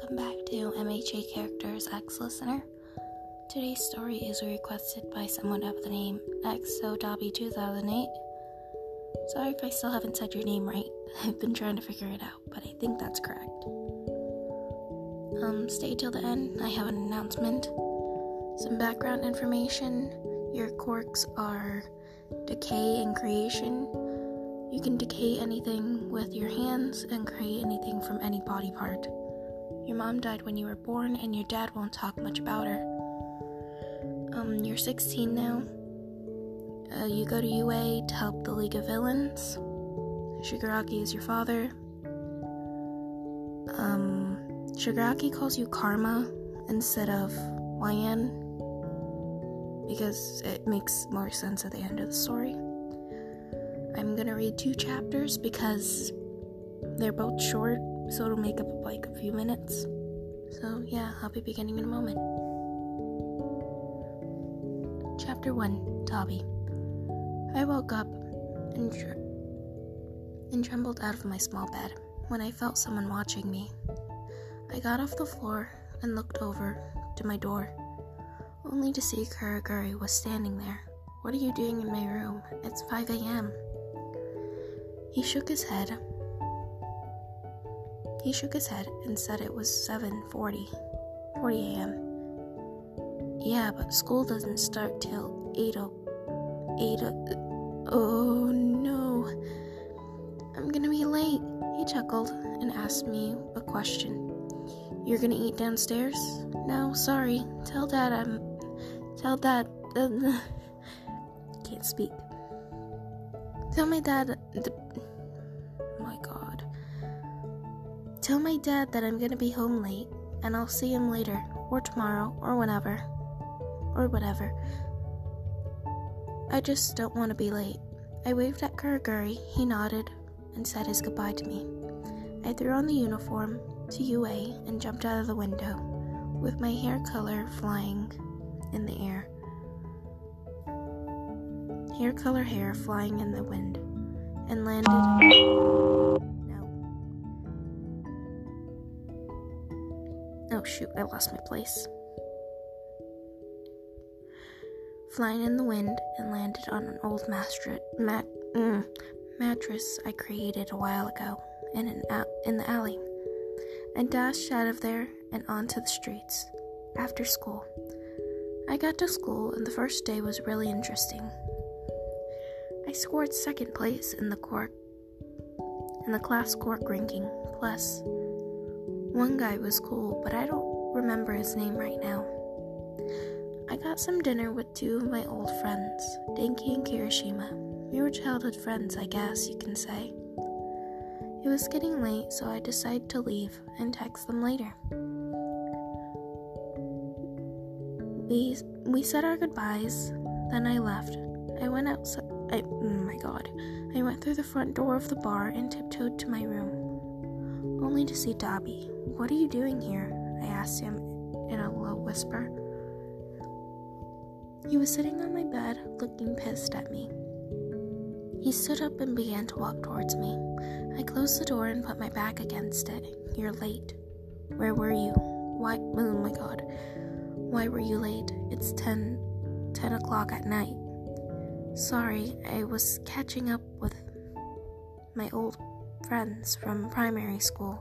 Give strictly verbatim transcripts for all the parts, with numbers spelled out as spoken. welcome back to M H A Characters X Listener. Today's story is requested by someone of the name X O Dobby two thousand eight. Sorry if I still haven't said your name right. I've been trying to figure it out, but I think that's correct. Um, stay till the end. I have an announcement. Some background information. Your quirks are decay and creation. You can decay anything with your hands and create anything from any body part. Your mom died when you were born, and your dad won't talk much about her. Um, you're sixteen now. Uh, you go to U A to help the League of Villains. Shigaraki is your father. Um, Shigaraki calls you Karma instead of Y N because it makes more sense at the end of the story. I'm gonna read two chapters because they're both short, so it'll make up like a few minutes. So yeah, I'll be beginning in a moment. Chapter one, Dabi. I woke up and, tr- and trembled out of my small bed when I felt someone watching me. I got off the floor and looked over to my door, only to see Kurogiri was standing there. "What are you doing in my room? It's five a.m. He shook his head. He shook his head and said it was seven forty a.m. "Yeah, but school doesn't start till eight oh eight. Oh no, I'm gonna be late," he chuckled and asked me a question. "You're gonna eat downstairs?" "No, sorry. Tell Dad I'm... Tell Dad... Uh, can't speak. Tell my dad... The, my God. Tell my dad that I'm gonna be home late, and I'll see him later, or tomorrow, or whenever. Or whatever. I just don't want to be late." I waved at Kurogiri. He nodded and said his goodbye to me. I threw on the uniform to U A and jumped out of the window, with my hair color flying in the air. Hair color hair flying in the wind, and landed. No. Oh shoot, I lost my place. Flying in the wind and landed on an old mastri- mat- mm, mattress I created a while ago in an al- in the alley, and dashed out of there and onto the streets after school. I got to school and the first day was really interesting. I scored second place in the cork in the class cork ranking. Plus, one guy was cool, but I don't remember his name right now. I got some dinner with two of my old friends, Denki and Kirishima. We were childhood friends, I guess you can say. It was getting late, so I decided to leave and text them later. We we said our goodbyes, then I left. I went outside. I, oh my God. I went through the front door of the bar and tiptoed to my room, only to see Dabi. "What are you doing here?" I asked him in a low whisper. He was sitting on my bed, looking pissed at me. He stood up and began to walk towards me. I closed the door and put my back against it. "You're late. Where were you? Why, oh my God, why were you late? It's ten, ten o'clock at night." "Sorry, I was catching up with my old friends from primary school.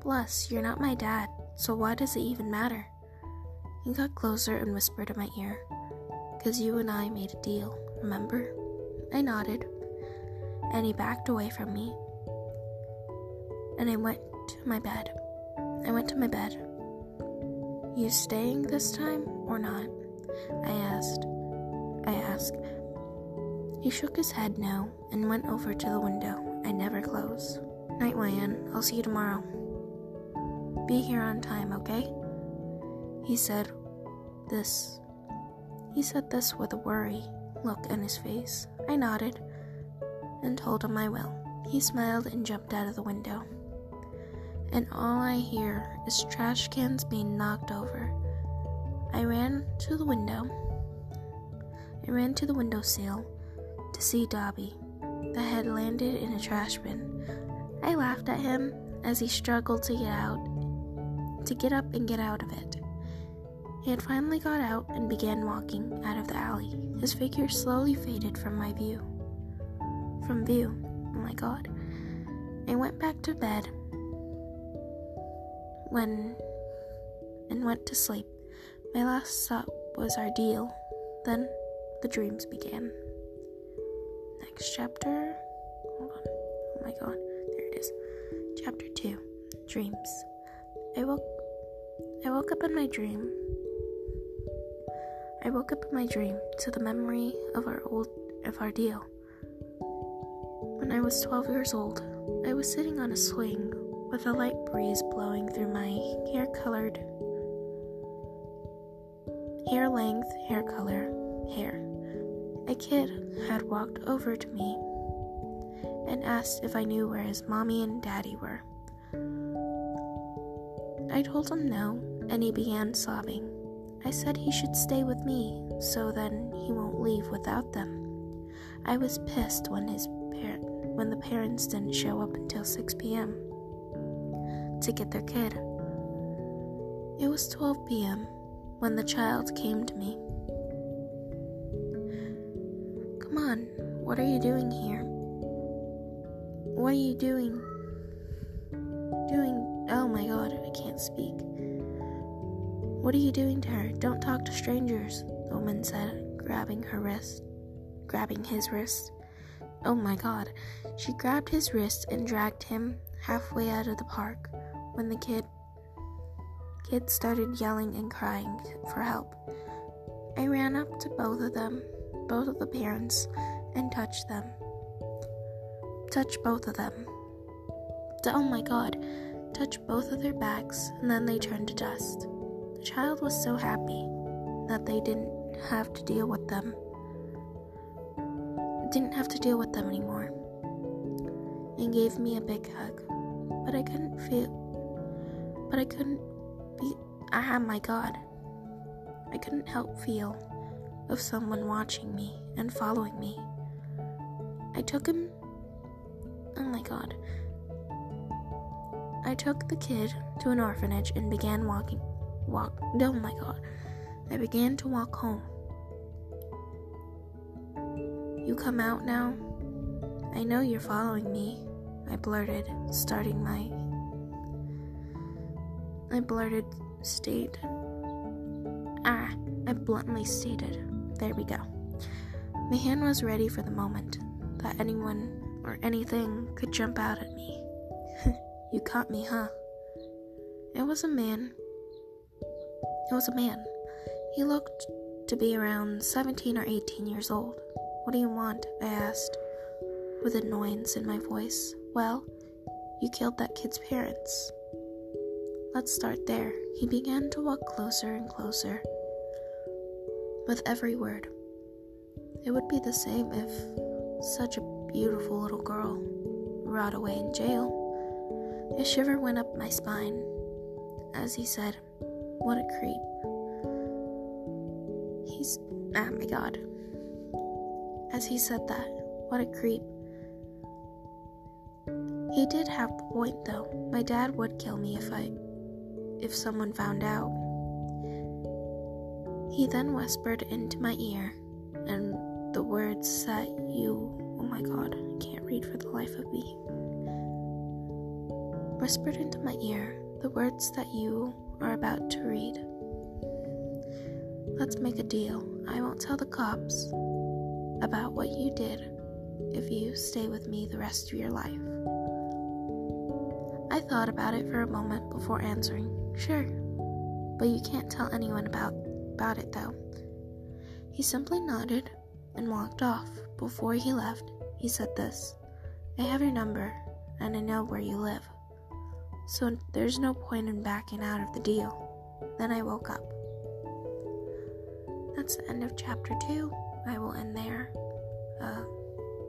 Plus, you're not my dad, so why does it even matter?" He got closer and whispered in my ear. "'Cause you and I made a deal, remember?" I nodded, and he backed away from me, and I went to my bed. I went to my bed. "You staying this time, or not?" I asked. I asked. He shook his head no, and went over to the window. I never close. "Night, Y N. I'll see you tomorrow. Be here on time, okay?" He said this. He said this with a worry look in his face. I nodded and told him I will. He smiled and jumped out of the window. And all I hear is trash cans being knocked over. I ran to the window. I ran to the windowsill to see Dabi, that had landed in a trash bin. I laughed at him as he struggled to get out to get up and get out of it. He had finally got out and began walking out of the alley. His figure slowly faded from my view. From view. Oh my god. I went back to bed when and went to sleep. My last thought was our deal. Then the dreams began. Next chapter. Hold on. Oh my god. There it is. Chapter two. Dreams. I woke I woke up in my dream. I woke up in my dream to the memory of our old of our deal. When I was twelve years old, I was sitting on a swing with a light breeze blowing through my hair colored hair length, hair color, hair. A kid had walked over to me and asked if I knew where his mommy and daddy were. I told him no, and he began sobbing. I said he should stay with me, so then he won't leave without them. I was pissed when his par- when the parents didn't show up until six p.m. to get their kid. It was twelve p.m. when the child came to me. Come on, what are you doing here? What are you doing? Doing... Oh my god, I can't speak. What are you doing to her? Don't talk to strangers, the woman said, grabbing her wrist, grabbing his wrist. Oh my god. She grabbed his wrist and dragged him halfway out of the park when the kid, kid started yelling and crying for help. I ran up to both of them, both of the parents, and touched them. Touched both of them. Oh my god. Touched both of their backs, and then they turned to dust. The child was so happy that they didn't have to deal with them. Didn't have to deal with them anymore. And gave me a big hug. But I couldn't feel... But I couldn't be... Ah, my god. I couldn't help feel of someone watching me and following me. I took him... Oh my god. I took the kid to an orphanage and began walking. Walk. Oh my god. I began to walk home. You come out now? I know you're following me, I blurted, starting my... I blurted, state... Ah, I bluntly stated. There we go. My hand was ready for the moment that anyone or anything could jump out at me. You caught me, huh? It was a man. It was a man. He looked to be around seventeen or eighteen years old. What do you want? I asked, with annoyance in my voice. Well, you killed that kid's parents. Let's start there. He began to walk closer and closer with every word. It would be the same if such a beautiful little girl rot away in jail. A shiver went up my spine as he said, what a creep. He's, ah my god. As he said that, what a creep. He did have a point though. My dad would kill me if I, if someone found out. He then whispered into my ear and the words that you, oh my god, I can't read for the life of me. Whispered into my ear the words that you are about to read. Let's make a deal. I won't tell the cops about what you did if you stay with me the rest of your life. I thought about it for a moment before answering, sure, but you can't tell anyone about, about it though. He simply nodded and walked off. Before he left, he said this, I have your number and I know where you live. So there's no point in backing out of the deal. Then I woke up. That's the end of chapter two. I will end there. Uh,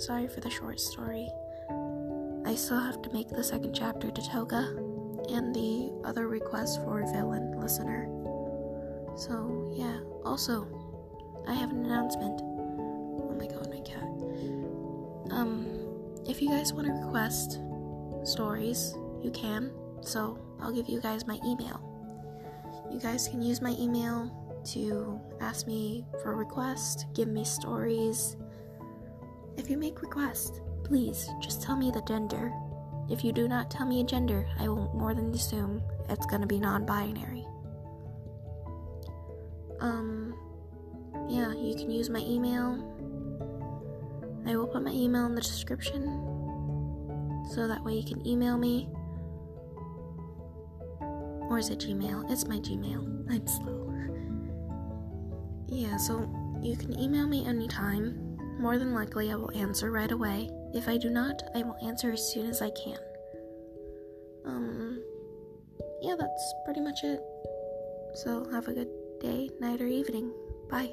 sorry for the short story. I still have to make the second chapter to Toga and the other request for villain listener. So, yeah. Also, I have an announcement. Oh my god, my cat. Um, if you guys want to request stories, you can, so I'll give you guys my email. You guys can use my email to ask me for a request, give me stories. If you make requests, please just tell me the gender. If you do not tell me a gender, I will more than assume it's gonna be non-binary. Um, yeah, you can use my email. I will put my email in the description, so that way you can email me. Or is it Gmail? It's my Gmail. I'm slow. Yeah, so you can email me anytime. More than likely, I will answer right away. If I do not, I will answer as soon as I can. Um, yeah, that's pretty much it. So have a good day, night, or evening. Bye.